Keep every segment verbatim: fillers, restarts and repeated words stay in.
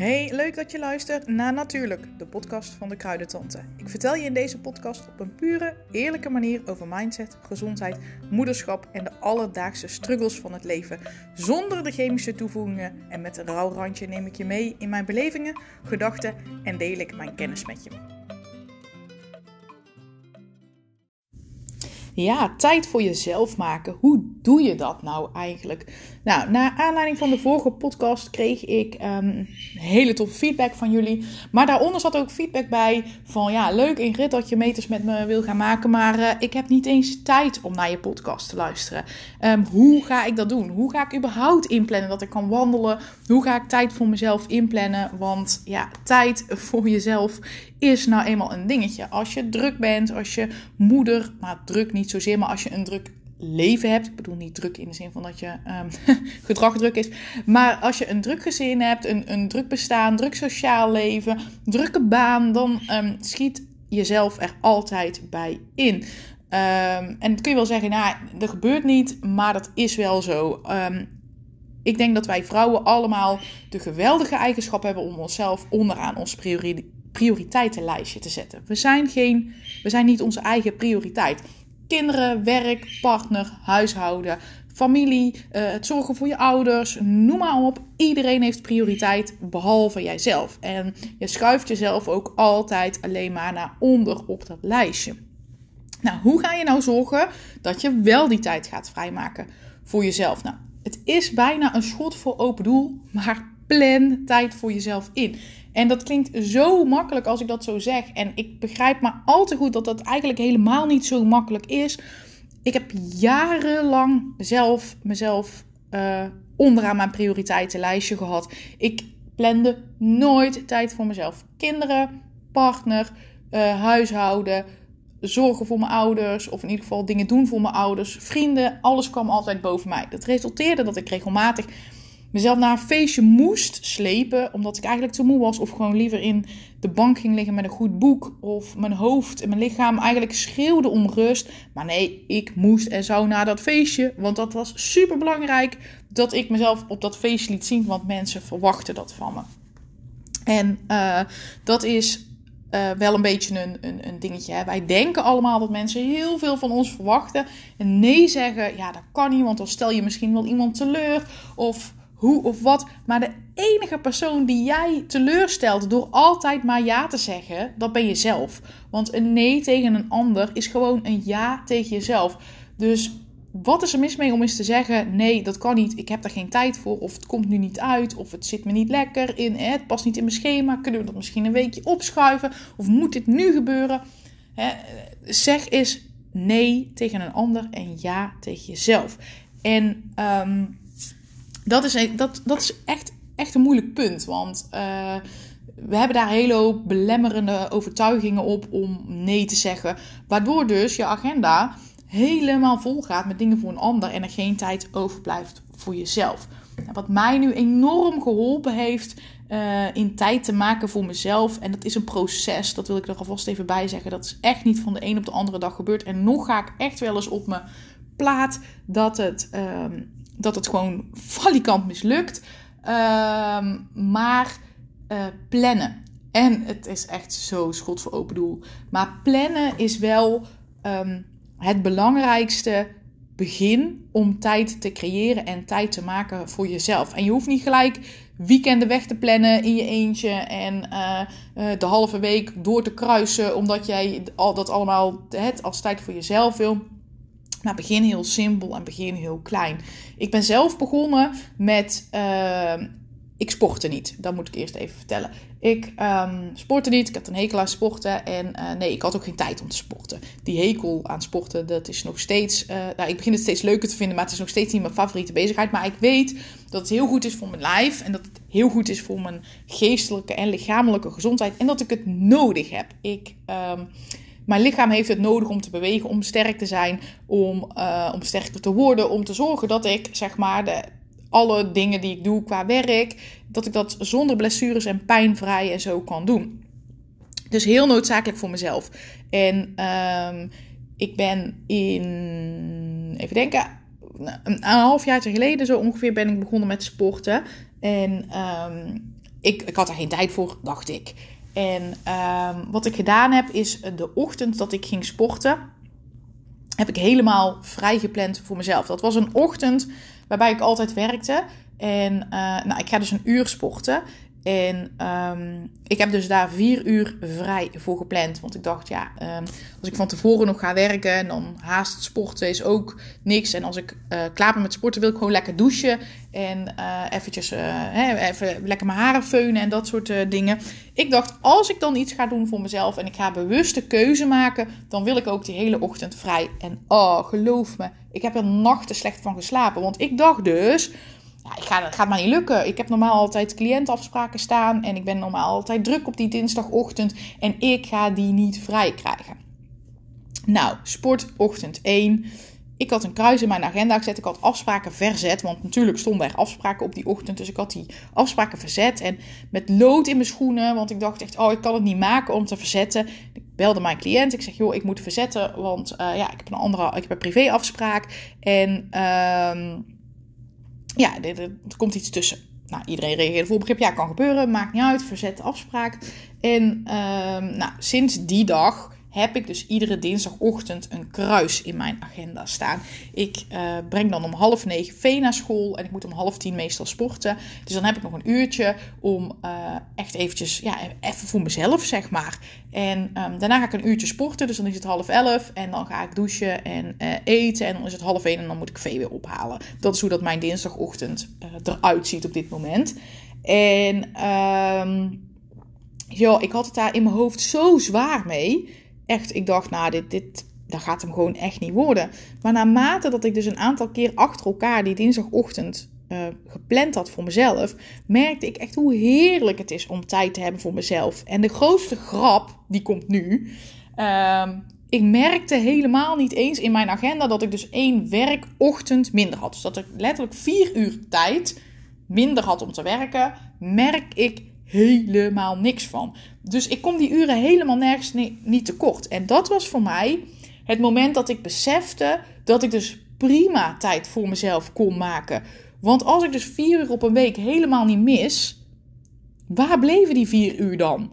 Hey, leuk dat je luistert naar Natuurlijk, de podcast van de Kruidentante. Ik vertel je in deze podcast op een pure, eerlijke manier over mindset, gezondheid, moederschap en de alledaagse struggles van het leven. Zonder de chemische toevoegingen en met een rauw randje neem ik je mee in mijn belevingen, gedachten en deel ik mijn kennis met je. Ja, tijd voor jezelf maken. Hoe doe je dat nou eigenlijk? Nou, naar aanleiding van de vorige podcast kreeg ik um, hele top feedback van jullie. Maar daaronder zat ook feedback bij van ja, leuk Ingrid dat je meters met me wil gaan maken. Maar uh, ik heb niet eens tijd om naar je podcast te luisteren. Um, hoe ga ik dat doen? Hoe ga ik überhaupt inplannen dat ik kan wandelen? Hoe ga ik tijd voor mezelf inplannen? Want ja, tijd voor jezelf is nou eenmaal een dingetje. Als je druk bent, als je moeder, maar druk niet zozeer, maar als je een druk leven hebt, ik bedoel niet druk in de zin van dat je um, gedrag druk is, maar als je een druk gezin hebt, een, een druk bestaan, druk sociaal leven, drukke baan, dan um, schiet jezelf er altijd bij in. Um, en dat kun je wel zeggen, nou, er gebeurt niet, maar dat is wel zo. Um, Ik denk dat wij vrouwen allemaal de geweldige eigenschap hebben om onszelf onderaan ons priori- prioriteitenlijstje te zetten. We zijn, geen, we zijn niet onze eigen prioriteit. Kinderen, werk, partner, huishouden, familie, uh, het zorgen voor je ouders, noem maar op. Iedereen heeft prioriteit behalve jijzelf. En je schuift jezelf ook altijd alleen maar naar onder op dat lijstje. Nou, hoe ga je nou zorgen dat je wel die tijd gaat vrijmaken voor jezelf? Nou. Het is bijna een schot voor open doel, maar plan tijd voor jezelf in. En dat klinkt zo makkelijk als ik dat zo zeg. En ik begrijp maar al te goed dat dat eigenlijk helemaal niet zo makkelijk is. Ik heb jarenlang zelf mezelf uh, onderaan mijn prioriteitenlijstje gehad. Ik plande nooit tijd voor mezelf. Kinderen, partner, uh, huishouden, zorgen voor mijn ouders, of in ieder geval dingen doen voor mijn ouders, vrienden, alles kwam altijd boven mij. Dat resulteerde dat ik regelmatig mezelf naar een feestje moest slepen, omdat ik eigenlijk te moe was, of gewoon liever in de bank ging liggen met een goed boek, of mijn hoofd en mijn lichaam eigenlijk schreeuwde om rust. Maar nee, ik moest en zou naar dat feestje, want dat was super belangrijk dat ik mezelf op dat feestje liet zien, want mensen verwachten dat van me. En uh, dat is Uh, wel een beetje een, een, een dingetje. Hè? Wij denken allemaal dat mensen heel veel van ons verwachten. En nee zeggen, ja dat kan niet, want dan stel je misschien wel iemand teleur. Of hoe of wat. Maar de enige persoon die jij teleurstelt door altijd maar ja te zeggen, dat ben jezelf. Want een nee tegen een ander is gewoon een ja tegen jezelf. Dus wat is er mis mee om eens te zeggen, nee dat kan niet, ik heb daar geen tijd voor, of het komt nu niet uit, of het zit me niet lekker in, hè, het past niet in mijn schema, kunnen we dat misschien een weekje opschuiven, of moet dit nu gebeuren? Hè, zeg eens nee tegen een ander en ja tegen jezelf. En um, dat, is, dat, dat is echt, echt een moeilijk punt, want Uh, we hebben daar een hele hoop belemmerende overtuigingen op om nee te zeggen, waardoor dus je agenda helemaal vol gaat met dingen voor een ander en er geen tijd overblijft voor jezelf. Wat mij nu enorm geholpen heeft uh, in tijd te maken voor mezelf, en dat is een proces, dat wil ik er alvast even bij zeggen, dat is echt niet van de een op de andere dag gebeurd. En nog ga ik echt wel eens op mijn plaat dat het, uh, dat het gewoon valikant mislukt. Uh, maar uh, plannen. En het is echt zo schot voor open doel. Maar plannen is wel Um, het belangrijkste begin om tijd te creëren en tijd te maken voor jezelf. En je hoeft niet gelijk weekenden weg te plannen in je eentje en uh, uh, de halve week door te kruisen, omdat jij al dat allemaal het, als tijd voor jezelf wil. Maar begin heel simpel en begin heel klein. Ik ben zelf begonnen met Uh, Ik sportte niet, dat moet ik eerst even vertellen. Ik um, sportte niet, ik had een hekel aan sporten. En uh, nee, ik had ook geen tijd om te sporten. Die hekel aan sporten, dat is nog steeds Uh, nou, ik begin het steeds leuker te vinden, maar het is nog steeds niet mijn favoriete bezigheid. Maar ik weet dat het heel goed is voor mijn lijf. En dat het heel goed is voor mijn geestelijke en lichamelijke gezondheid. En dat ik het nodig heb. Ik, um, mijn lichaam heeft het nodig om te bewegen, om sterk te zijn. Om, uh, om sterker te worden, om te zorgen dat ik, zeg maar, de alle dingen die ik doe qua werk, dat ik dat zonder blessures en pijnvrij en zo kan doen. Dus heel noodzakelijk voor mezelf. En um, ik ben in, even denken, een half jaar geleden zo ongeveer ben ik begonnen met sporten. En um, ik, ik had er geen tijd voor, dacht ik. En uh, wat ik gedaan heb, is de ochtend dat ik ging sporten, heb ik helemaal vrij gepland voor mezelf. Dat was een ochtend waarbij ik altijd werkte. En uh, nou, ik ga dus een uur sporten. En um, ik heb dus daar vier uur vrij voor gepland. Want ik dacht, ja, um, als ik van tevoren nog ga werken, dan haast sporten is ook niks. En als ik uh, klaar ben met sporten, wil ik gewoon lekker douchen. En uh, eventjes, uh, hè, even lekker mijn haren feunen en dat soort uh, dingen. Ik dacht, als ik dan iets ga doen voor mezelf en ik ga bewuste keuze maken, dan wil ik ook die hele ochtend vrij. En oh, geloof me, ik heb er nachten slecht van geslapen. Want ik dacht dus... Ja, ik ga, het gaat maar niet lukken. Ik heb normaal altijd cliëntafspraken staan. En ik ben normaal altijd druk op die dinsdagochtend. En ik ga die niet vrij krijgen. Nou, sportochtend één. Ik had een kruis in mijn agenda gezet. Ik had afspraken verzet. Want natuurlijk stonden er afspraken op die ochtend. Dus ik had die afspraken verzet. En met lood in mijn schoenen. Want ik dacht echt, oh, ik kan het niet maken om te verzetten. Ik belde mijn cliënt. Ik zeg, joh, ik moet verzetten. Want uh, ja, ik heb een andere, ik heb een privéafspraak. En... Uh, Ja, er komt iets tussen. Nou, iedereen reageerde voor begrip. Ja, kan gebeuren. Maakt niet uit. Verzet de afspraak. En um, nou, sinds die dag heb ik dus iedere dinsdagochtend een kruis in mijn agenda staan. Ik uh, breng dan om half negen Vee naar school. En ik moet om half tien meestal sporten. Dus dan heb ik nog een uurtje om uh, echt eventjes... Ja, even voor mezelf, zeg maar. En um, daarna ga ik een uurtje sporten. Dus dan is het half elf. En dan ga ik douchen en uh, eten. En dan is het half één en dan moet ik Vee weer ophalen. Dat is hoe dat mijn dinsdagochtend uh, eruit ziet op dit moment. En um, joh, ik had het daar in mijn hoofd zo zwaar mee... Echt, ik dacht, nou, dit, dit, dat gaat hem gewoon echt niet worden. Maar naarmate dat ik dus een aantal keer achter elkaar die dinsdagochtend uh, gepland had voor mezelf, merkte ik echt hoe heerlijk het is om tijd te hebben voor mezelf. En de grootste grap, die komt nu. Uh, ik merkte helemaal niet eens in mijn agenda dat ik dus één werkochtend minder had. Dus dat ik letterlijk vier uur tijd minder had om te werken, merk ik helemaal niks van. Dus ik kom die uren helemaal nergens ne- niet tekort. En dat was voor mij het moment dat ik besefte dat ik dus prima tijd voor mezelf kon maken. Want als ik dus vier uur op een week helemaal niet mis, waar bleven die vier uur dan?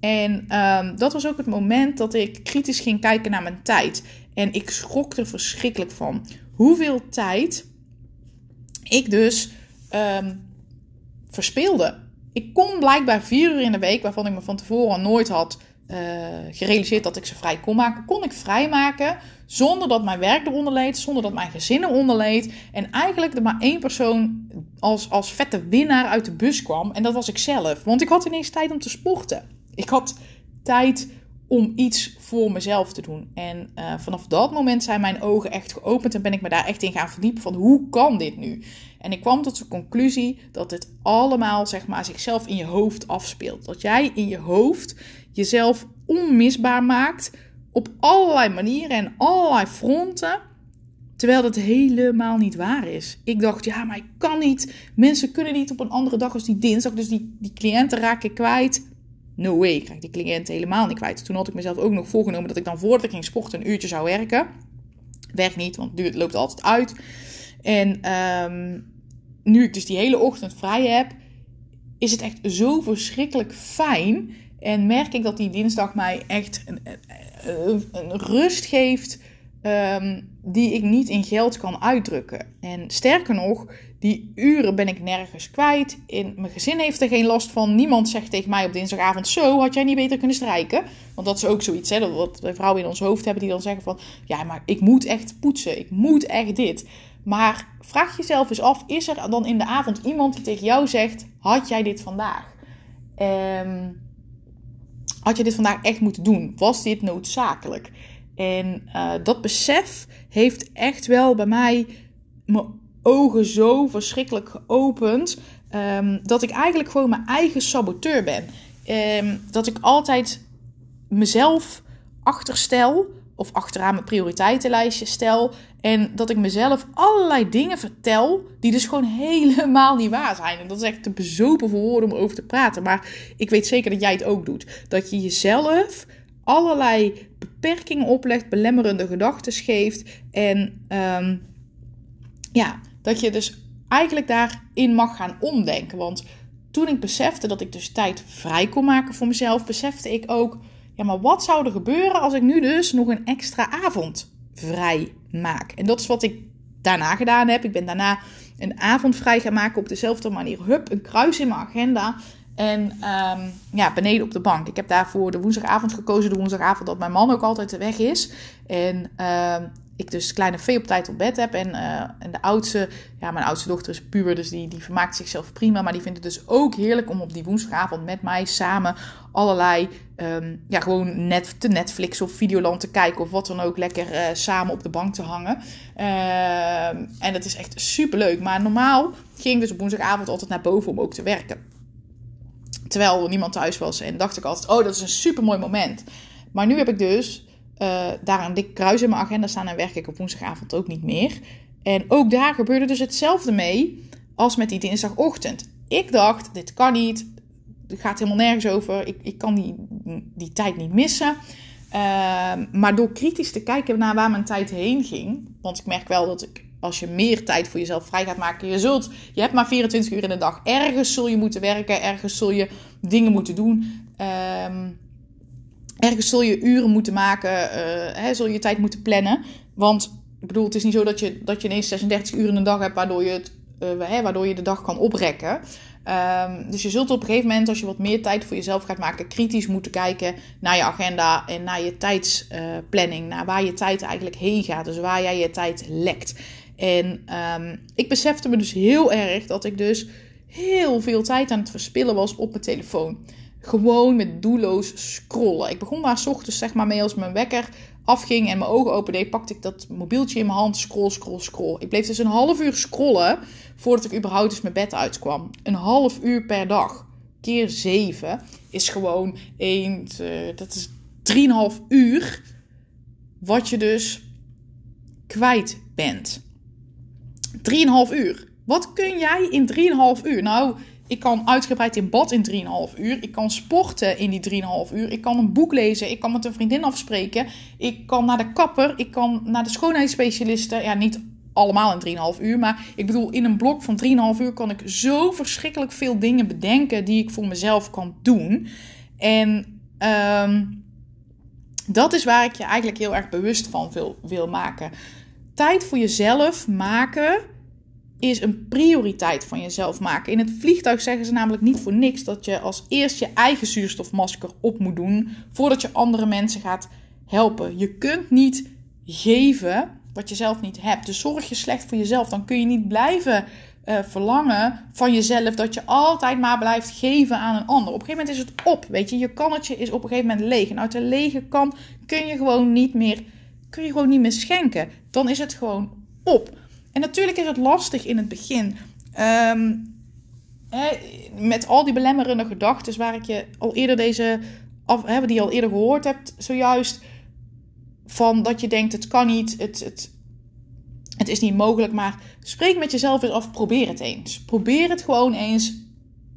En um, dat was ook het moment dat ik kritisch ging kijken naar mijn tijd. En ik schrok er verschrikkelijk van. Hoeveel tijd ik dus um, verspeelde. Ik kon blijkbaar vier uur in de week, waarvan ik me van tevoren nooit had uh, gerealiseerd dat ik ze vrij kon maken, kon ik vrijmaken zonder dat mijn werk eronder leed, zonder dat mijn gezin eronder leed. En eigenlijk er maar één persoon als, als vette winnaar uit de bus kwam en dat was ik zelf. Want ik had ineens tijd om te sporten. Ik had tijd om iets voor mezelf te doen. En uh, vanaf dat moment zijn mijn ogen echt geopend en ben ik me daar echt in gaan verdiepen van hoe kan dit nu? En ik kwam tot de conclusie dat dit allemaal, zeg maar, zichzelf in je hoofd afspeelt. Dat jij in je hoofd jezelf onmisbaar maakt op allerlei manieren en allerlei fronten, terwijl dat helemaal niet waar is. Ik dacht, ja, maar ik kan niet. Mensen kunnen niet op een andere dag als die dinsdag, dus die, die cliënten raak ik kwijt. No way, ik raak die cliënten helemaal niet kwijt. Toen had ik mezelf ook nog voorgenomen dat ik dan voordat ik ging sporten een uurtje zou werken. Werkt niet, want het loopt altijd uit. En um, nu ik dus die hele ochtend vrij heb, is het echt zo verschrikkelijk fijn. En merk ik dat die dinsdag mij echt een, een, een rust geeft um, die ik niet in geld kan uitdrukken. En sterker nog, die uren ben ik nergens kwijt. In, mijn gezin heeft er geen last van. Niemand zegt tegen mij op dinsdagavond, zo, had jij niet beter kunnen strijken? Want dat is ook zoiets, hè, dat we vrouwen in ons hoofd hebben die dan zeggen van, ja, maar ik moet echt poetsen, ik moet echt dit. Maar vraag jezelf eens af, is er dan in de avond iemand die tegen jou zegt, had jij dit vandaag? Um, had je dit vandaag echt moeten doen? Was dit noodzakelijk? En uh, dat besef heeft echt wel bij mij mijn ogen zo verschrikkelijk geopend, um, dat ik eigenlijk gewoon mijn eigen saboteur ben. Um, dat ik altijd mezelf achterstel, of achteraan mijn prioriteitenlijstje stel. En dat ik mezelf allerlei dingen vertel die dus gewoon helemaal niet waar zijn. En dat is echt te bezopen voor woorden om over te praten. Maar ik weet zeker dat jij het ook doet. Dat je jezelf allerlei beperkingen oplegt, belemmerende gedachten geeft. En um, ja, dat je dus eigenlijk daarin mag gaan omdenken. Want toen ik besefte dat ik dus tijd vrij kon maken voor mezelf, besefte ik ook, ja, maar wat zou er gebeuren als ik nu dus nog een extra avond vrij maak? En dat is wat ik daarna gedaan heb. Ik ben daarna een avond vrij gaan maken op dezelfde manier. Hup, een kruis in mijn agenda. En um, ja, beneden op de bank. Ik heb daarvoor de woensdagavond gekozen. De woensdagavond dat mijn man ook altijd de weg is. En uh, ik dus kleine Vee op tijd op bed heb. En, uh, en de oudste, ja, mijn oudste dochter is puber. Dus die, die vermaakt zichzelf prima. Maar die vindt het dus ook heerlijk om op die woensdagavond met mij samen allerlei... Um, ja, gewoon net te Netflix of Videoland te kijken of wat dan ook. Lekker uh, samen op de bank te hangen. Uh, en dat is echt superleuk. Maar normaal ging ik dus op woensdagavond altijd naar boven om ook te werken. Terwijl er niemand thuis was. En dacht ik altijd, oh, dat is een supermooi moment. Maar nu heb ik dus uh, daar een dik kruis in mijn agenda staan. En werk ik op woensdagavond ook niet meer. En ook daar gebeurde dus hetzelfde mee als met die dinsdagochtend. Ik dacht, dit kan niet. Het gaat helemaal nergens over. Ik, ik kan die, die tijd niet missen. Uh, maar door kritisch te kijken naar waar mijn tijd heen ging. Want ik merk wel dat ik... Als je meer tijd voor jezelf vrij gaat maken. Je zult, je hebt maar vierentwintig uur in de dag. Ergens zul je moeten werken. Ergens zul je dingen moeten doen. Um, ergens zul je uren moeten maken. Uh, hè, zul je tijd moeten plannen. Want ik bedoel, het is niet zo dat je, dat je ineens zesendertig uur in de dag hebt. Waardoor je, het, uh, hè, waardoor je de dag kan oprekken. Um, dus je zult op een gegeven moment, als je wat meer tijd voor jezelf gaat maken, kritisch moeten kijken naar je agenda en naar je tijdsplanning. Uh, naar waar je tijd eigenlijk heen gaat. Dus waar jij je tijd lekt. En um, ik besefte me dus heel erg dat ik dus heel veel tijd aan het verspillen was op mijn telefoon. Gewoon met doelloos scrollen. Ik begon daar 's ochtends zeg maar mee als mijn wekker afging en mijn ogen opendeed, pakte ik dat mobieltje in mijn hand, scroll, scroll, scroll. Ik bleef dus een half uur scrollen voordat ik überhaupt eens mijn bed uitkwam. Een half uur per dag, keer zeven, is gewoon één, twee, dat is drieënhalf uur wat je dus kwijt bent. drieënhalf uur. Wat kun jij in drieënhalf uur? Nou, ik kan uitgebreid in bad in drieënhalf uur. Ik kan sporten in die drieënhalf uur. Ik kan een boek lezen. Ik kan met een vriendin afspreken. Ik kan naar de kapper. Ik kan naar de schoonheidsspecialisten. Ja, niet allemaal in drieënhalf uur. Maar ik bedoel, in een blok van drieënhalf uur kan ik zo verschrikkelijk veel dingen bedenken die ik voor mezelf kan doen. En um, dat is waar ik je eigenlijk heel erg bewust van wil, wil maken. Tijd voor jezelf maken is een prioriteit van jezelf maken. In het vliegtuig zeggen ze namelijk niet voor niks dat je als eerst je eigen zuurstofmasker op moet doen voordat je andere mensen gaat helpen. Je kunt niet geven wat je zelf niet hebt. Dus zorg je slecht voor jezelf. Dan kun je niet blijven uh, verlangen van jezelf dat je altijd maar blijft geven aan een ander. Op een gegeven moment is het op. Weet je, je kannetje is op een gegeven moment leeg. En uit de lege kan kun je gewoon niet meer kun je gewoon niet meer schenken. Dan is het gewoon op. En natuurlijk is het lastig in het begin. Um, hè, met al die belemmerende gedachten waar ik je al eerder deze af, hè, die je al eerder gehoord hebt, zojuist. Van dat je denkt, het kan niet, het, het, het is niet mogelijk. Maar spreek met jezelf eens af, probeer het eens. Probeer het gewoon eens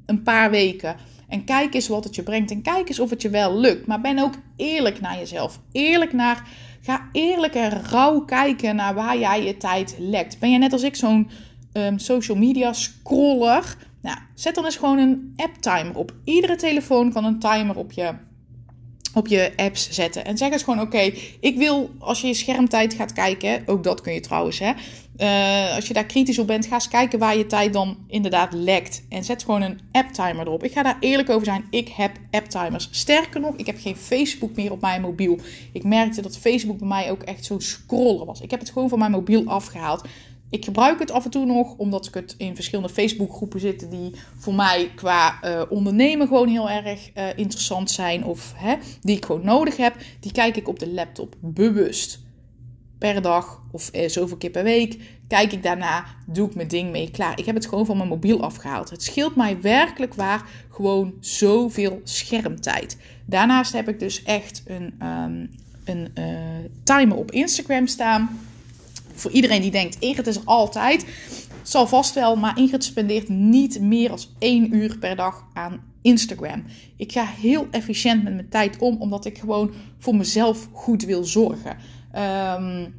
een paar weken. En kijk eens wat het je brengt. En kijk eens of het je wel lukt. Maar ben ook eerlijk naar jezelf. Eerlijk naar... Ga eerlijk en rauw kijken naar waar jij je tijd lekt. Ben jij net als ik zo'n um, social media scroller? Nou, zet dan eens gewoon een app timer op. Iedere telefoon kan een timer op je, op je apps zetten. En zeg eens gewoon, oké, okay, ik wil, als je je schermtijd gaat kijken, ook dat kun je trouwens, hè. Uh, als je daar kritisch op bent, ga eens kijken waar je tijd dan inderdaad lekt. En zet gewoon een app-timer erop. Ik ga daar eerlijk over zijn. Ik heb app-timers. Sterker nog, ik heb geen Facebook meer op mijn mobiel. Ik merkte dat Facebook bij mij ook echt zo scrollen was. Ik heb het gewoon van mijn mobiel afgehaald. Ik gebruik het af en toe nog, omdat ik het in verschillende Facebookgroepen zit die voor mij qua uh, ondernemen gewoon heel erg uh, interessant zijn. Of hè, die ik gewoon nodig heb. Die kijk ik op de laptop bewust. Per dag of eh, zoveel keer per week. Kijk ik daarna, doe ik mijn ding mee, klaar. Ik heb het gewoon van mijn mobiel afgehaald. Het scheelt mij werkelijk waar gewoon zoveel schermtijd. Daarnaast heb ik dus echt een, um, een uh, timer op Instagram staan. Voor iedereen die denkt, Ingrid is er altijd. Het zal vast wel, maar Ingrid spendeert niet meer dan één uur per dag aan Instagram. Ik ga heel efficiënt met mijn tijd om, omdat ik gewoon voor mezelf goed wil zorgen. Um,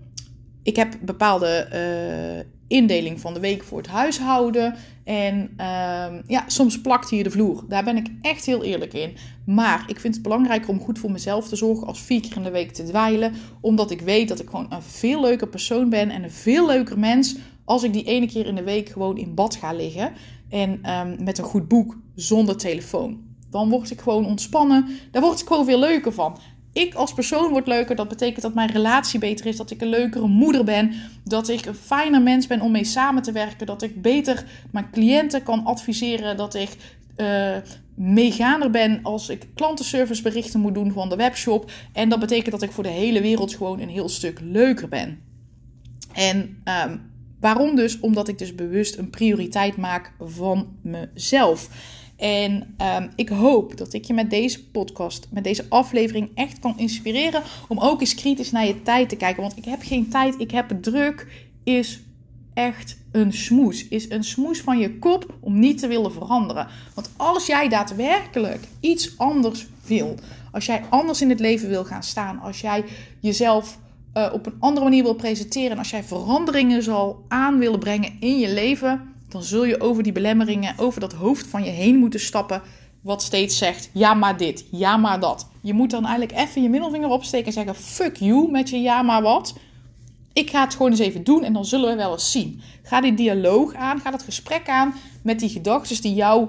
ik heb bepaalde uh, indeling van de week voor het huishouden. En uh, ja, soms plakt hier de vloer. Daar ben ik echt heel eerlijk in. Maar ik vind het belangrijker om goed voor mezelf te zorgen als vier keer in de week te dweilen. Omdat ik weet dat ik gewoon een veel leuker persoon ben en een veel leuker mens als ik die ene keer in de week gewoon in bad ga liggen. En um, met een goed boek zonder telefoon. Dan word ik gewoon ontspannen. Daar word ik gewoon veel leuker van. Ik als persoon word leuker. Dat betekent dat mijn relatie beter is. Dat ik een leukere moeder ben. Dat ik een fijner mens ben om mee samen te werken. Dat ik beter mijn cliënten kan adviseren. Dat ik uh, meegaander ben als ik klantenserviceberichten moet doen van de webshop. En dat betekent dat ik voor de hele wereld gewoon een heel stuk leuker ben. En um, waarom dus? Omdat ik dus bewust een prioriteit maak van mezelf. En um, ik hoop dat ik je met deze podcast, met deze aflevering echt kan inspireren om ook eens kritisch naar je tijd te kijken. Want ik heb geen tijd, ik heb het druk, is echt een smoes. Is een smoes van je kop om niet te willen veranderen. Want als jij daadwerkelijk iets anders wil, als jij anders in het leven wil gaan staan, als jij jezelf uh, op een andere manier wil presenteren, en als jij veranderingen zal aan willen brengen in je leven, dan zul je over die belemmeringen, over dat hoofd van je heen moeten stappen, wat steeds zegt, ja maar dit, ja maar dat. Je moet dan eigenlijk even je middelvinger opsteken en zeggen, fuck you met je ja maar wat. Ik ga het gewoon eens even doen en dan zullen we wel eens zien. Ga die dialoog aan, ga dat gesprek aan met die gedachten die jou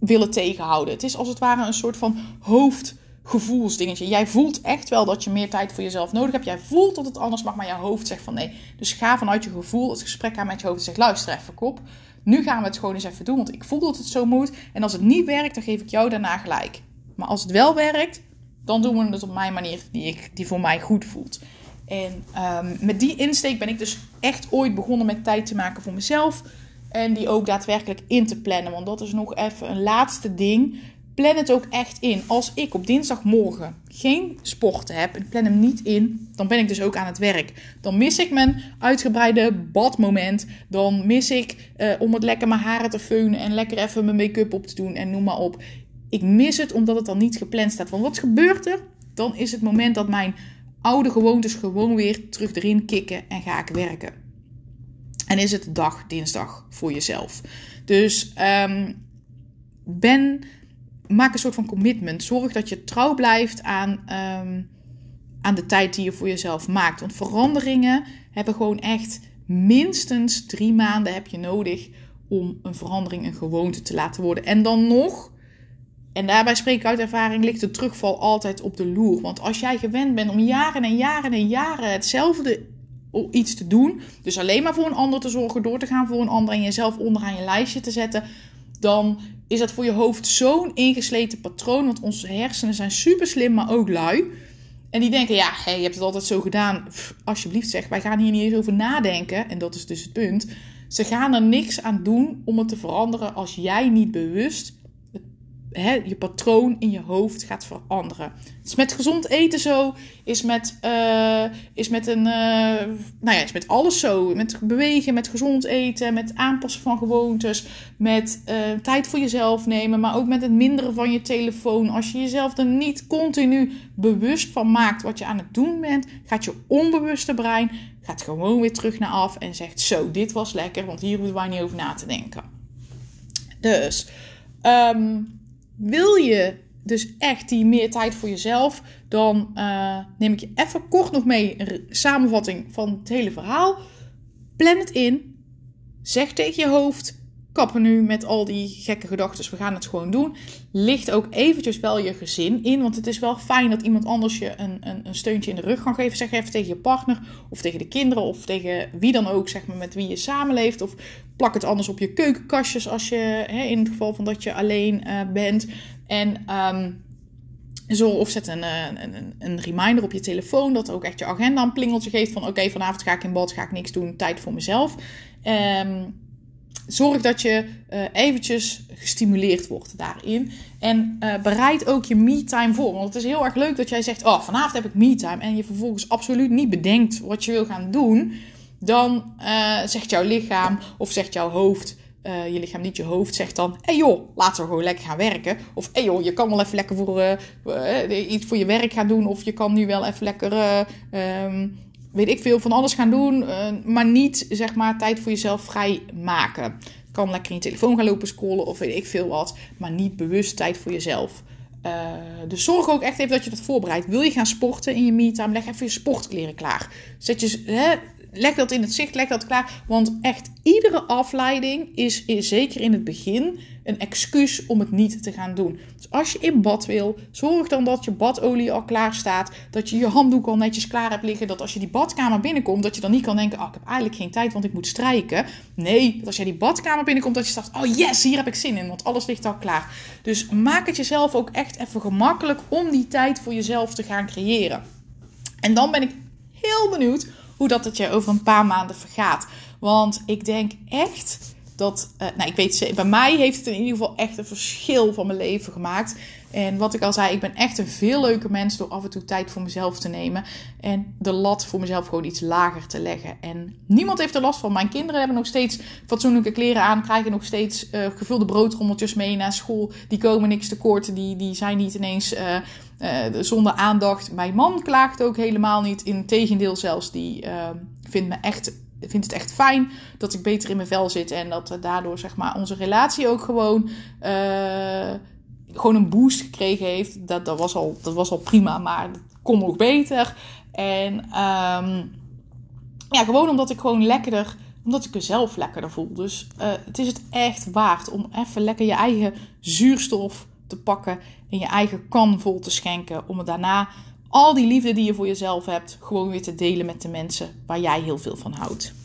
willen tegenhouden. Het is als het ware een soort van hoofdgevoelsdingetje. Jij voelt echt wel dat je meer tijd voor jezelf nodig hebt. Jij voelt dat het anders mag, maar je hoofd zegt van nee. Dus ga vanuit je gevoel het gesprek aan met je hoofd en zeg, luister even kop. Nu gaan we het gewoon eens even doen, want ik voel dat het zo moet. En als het niet werkt, dan geef ik jou daarna gelijk. Maar als het wel werkt, dan doen we het op mijn manier die, ik, die voor mij goed voelt. En um, met die insteek ben ik dus echt ooit begonnen met tijd te maken voor mezelf. En die ook daadwerkelijk in te plannen, want dat is nog even een laatste ding. Plan het ook echt in. Als ik op dinsdagmorgen geen sporten heb en plan hem niet in, dan ben ik dus ook aan het werk. Dan mis ik mijn uitgebreide badmoment. Dan mis ik uh, om het lekker mijn haren te feunen en lekker even mijn make-up op te doen en noem maar op. Ik mis het omdat het dan niet gepland staat. Want wat gebeurt er? Dan is het moment dat mijn oude gewoontes gewoon weer terug erin kicken en ga ik werken. En is het dag dinsdag voor jezelf. Dus um, ben... maak een soort van commitment. Zorg dat je trouw blijft aan, um, aan de tijd die je voor jezelf maakt. Want veranderingen hebben gewoon echt minstens drie maanden heb je nodig om een verandering een gewoonte te laten worden. En dan nog, en daarbij spreek ik uit ervaring, ligt de terugval altijd op de loer. Want als jij gewend bent om jaren en jaren en jaren hetzelfde iets te doen, dus alleen maar voor een ander te zorgen, door te gaan voor een ander en jezelf onderaan je lijstje te zetten, dan is dat voor je hoofd zo'n ingesleten patroon. Want onze hersenen zijn super slim, maar ook lui. En die denken, ja, hey, je hebt het altijd zo gedaan. Pff, alsjeblieft zeg, wij gaan hier niet eens over nadenken. En dat is dus het punt. Ze gaan er niks aan doen om het te veranderen als jij niet bewust het, hè, je patroon in je hoofd gaat veranderen. Het is met gezond eten zo. Is met, uh, is met, een, uh, nou ja, is met alles zo. Met bewegen, met gezond eten, met aanpassen van gewoontes. Met uh, tijd voor jezelf nemen. Maar ook met het minderen van je telefoon. Als je jezelf er niet continu bewust van maakt wat je aan het doen bent, gaat je onbewuste brein gaat gewoon weer terug naar af. En zegt zo, dit was lekker. Want hier hoeven wij niet over na te denken. Dus um, wil je dus echt die meer tijd voor jezelf, dan uh, neem ik je even kort nog mee een samenvatting van het hele verhaal. Plan het in. Zeg tegen je hoofd, kappen nu met al die gekke gedachten. We gaan het gewoon doen. Licht ook eventjes wel je gezin in, want het is wel fijn dat iemand anders je een, een, een steuntje in de rug kan geven. Zeg even tegen je partner of tegen de kinderen of tegen wie dan ook, zeg maar, met wie je samenleeft. Of plak het anders op je keukenkastjes als je, hè, in het geval van dat je alleen uh, bent. En um, zo, of zet een, een, een reminder op je telefoon, dat ook echt je agenda een plingeltje geeft van oké, okay, vanavond ga ik in bad, ga ik niks doen, tijd voor mezelf. Um, zorg dat je uh, eventjes gestimuleerd wordt daarin. En uh, bereid ook je me-time voor. Want het is heel erg leuk dat jij zegt, oh, vanavond heb ik me-time. En je vervolgens absoluut niet bedenkt wat je wil gaan doen. Dan uh, zegt jouw lichaam of zegt jouw hoofd, Uh, je lichaam, niet je hoofd, zegt dan, hé hey joh, laten we gewoon lekker gaan werken. Of hé hey joh, je kan wel even lekker voor, uh, uh, iets voor je werk gaan doen. Of je kan nu wel even lekker uh, um, weet ik veel, van alles gaan doen. Uh, maar niet, zeg maar, tijd voor jezelf vrij maken. Kan lekker in je telefoon gaan lopen scrollen of weet ik veel wat. Maar niet bewust tijd voor jezelf. Uh, dus zorg ook echt even dat je dat voorbereidt. Wil je gaan sporten in je me-time? Leg even je sportkleren klaar. Zet je, hè, leg dat in het zicht, leg dat klaar. Want echt iedere afleiding is, is zeker in het begin een excuus om het niet te gaan doen. Dus als je in bad wil, zorg dan dat je badolie al klaar staat. Dat je je handdoek al netjes klaar hebt liggen. Dat als je die badkamer binnenkomt, dat je dan niet kan denken... ah, ik heb eigenlijk geen tijd, want ik moet strijken. Nee, dat als je die badkamer binnenkomt, dat je dacht... oh yes, hier heb ik zin in, want alles ligt al klaar. Dus maak het jezelf ook echt even gemakkelijk om die tijd voor jezelf te gaan creëren. En dan ben ik heel benieuwd hoe dat het je over een paar maanden vergaat. Want ik denk echt... Dat, uh, nou, ik weet, bij mij heeft het in ieder geval echt een verschil van mijn leven gemaakt. En wat ik al zei, ik ben echt een veel leuker mens door af en toe tijd voor mezelf te nemen. En de lat voor mezelf gewoon iets lager te leggen. En niemand heeft er last van. Mijn kinderen hebben nog steeds fatsoenlijke kleren aan. Krijgen nog steeds uh, gevulde broodrommeltjes mee naar school. Die komen niks tekort. Die, die zijn niet ineens uh, uh, zonder aandacht. Mijn man klaagt ook helemaal niet. Integendeel zelfs, die uh, vindt me echt... Ik vind het echt fijn dat ik beter in mijn vel zit. En dat daardoor, zeg maar, onze relatie ook gewoon, uh, gewoon een boost gekregen heeft. Dat, dat, was al, dat was al prima, maar dat kon nog beter. En um, ja, gewoon omdat ik gewoon lekkerder... Omdat ik mezelf lekkerder voel. Dus uh, het is het echt waard om even lekker je eigen zuurstof te pakken. En je eigen kan vol te schenken. Om het daarna... al die liefde die je voor jezelf hebt, gewoon weer te delen met de mensen waar jij heel veel van houdt.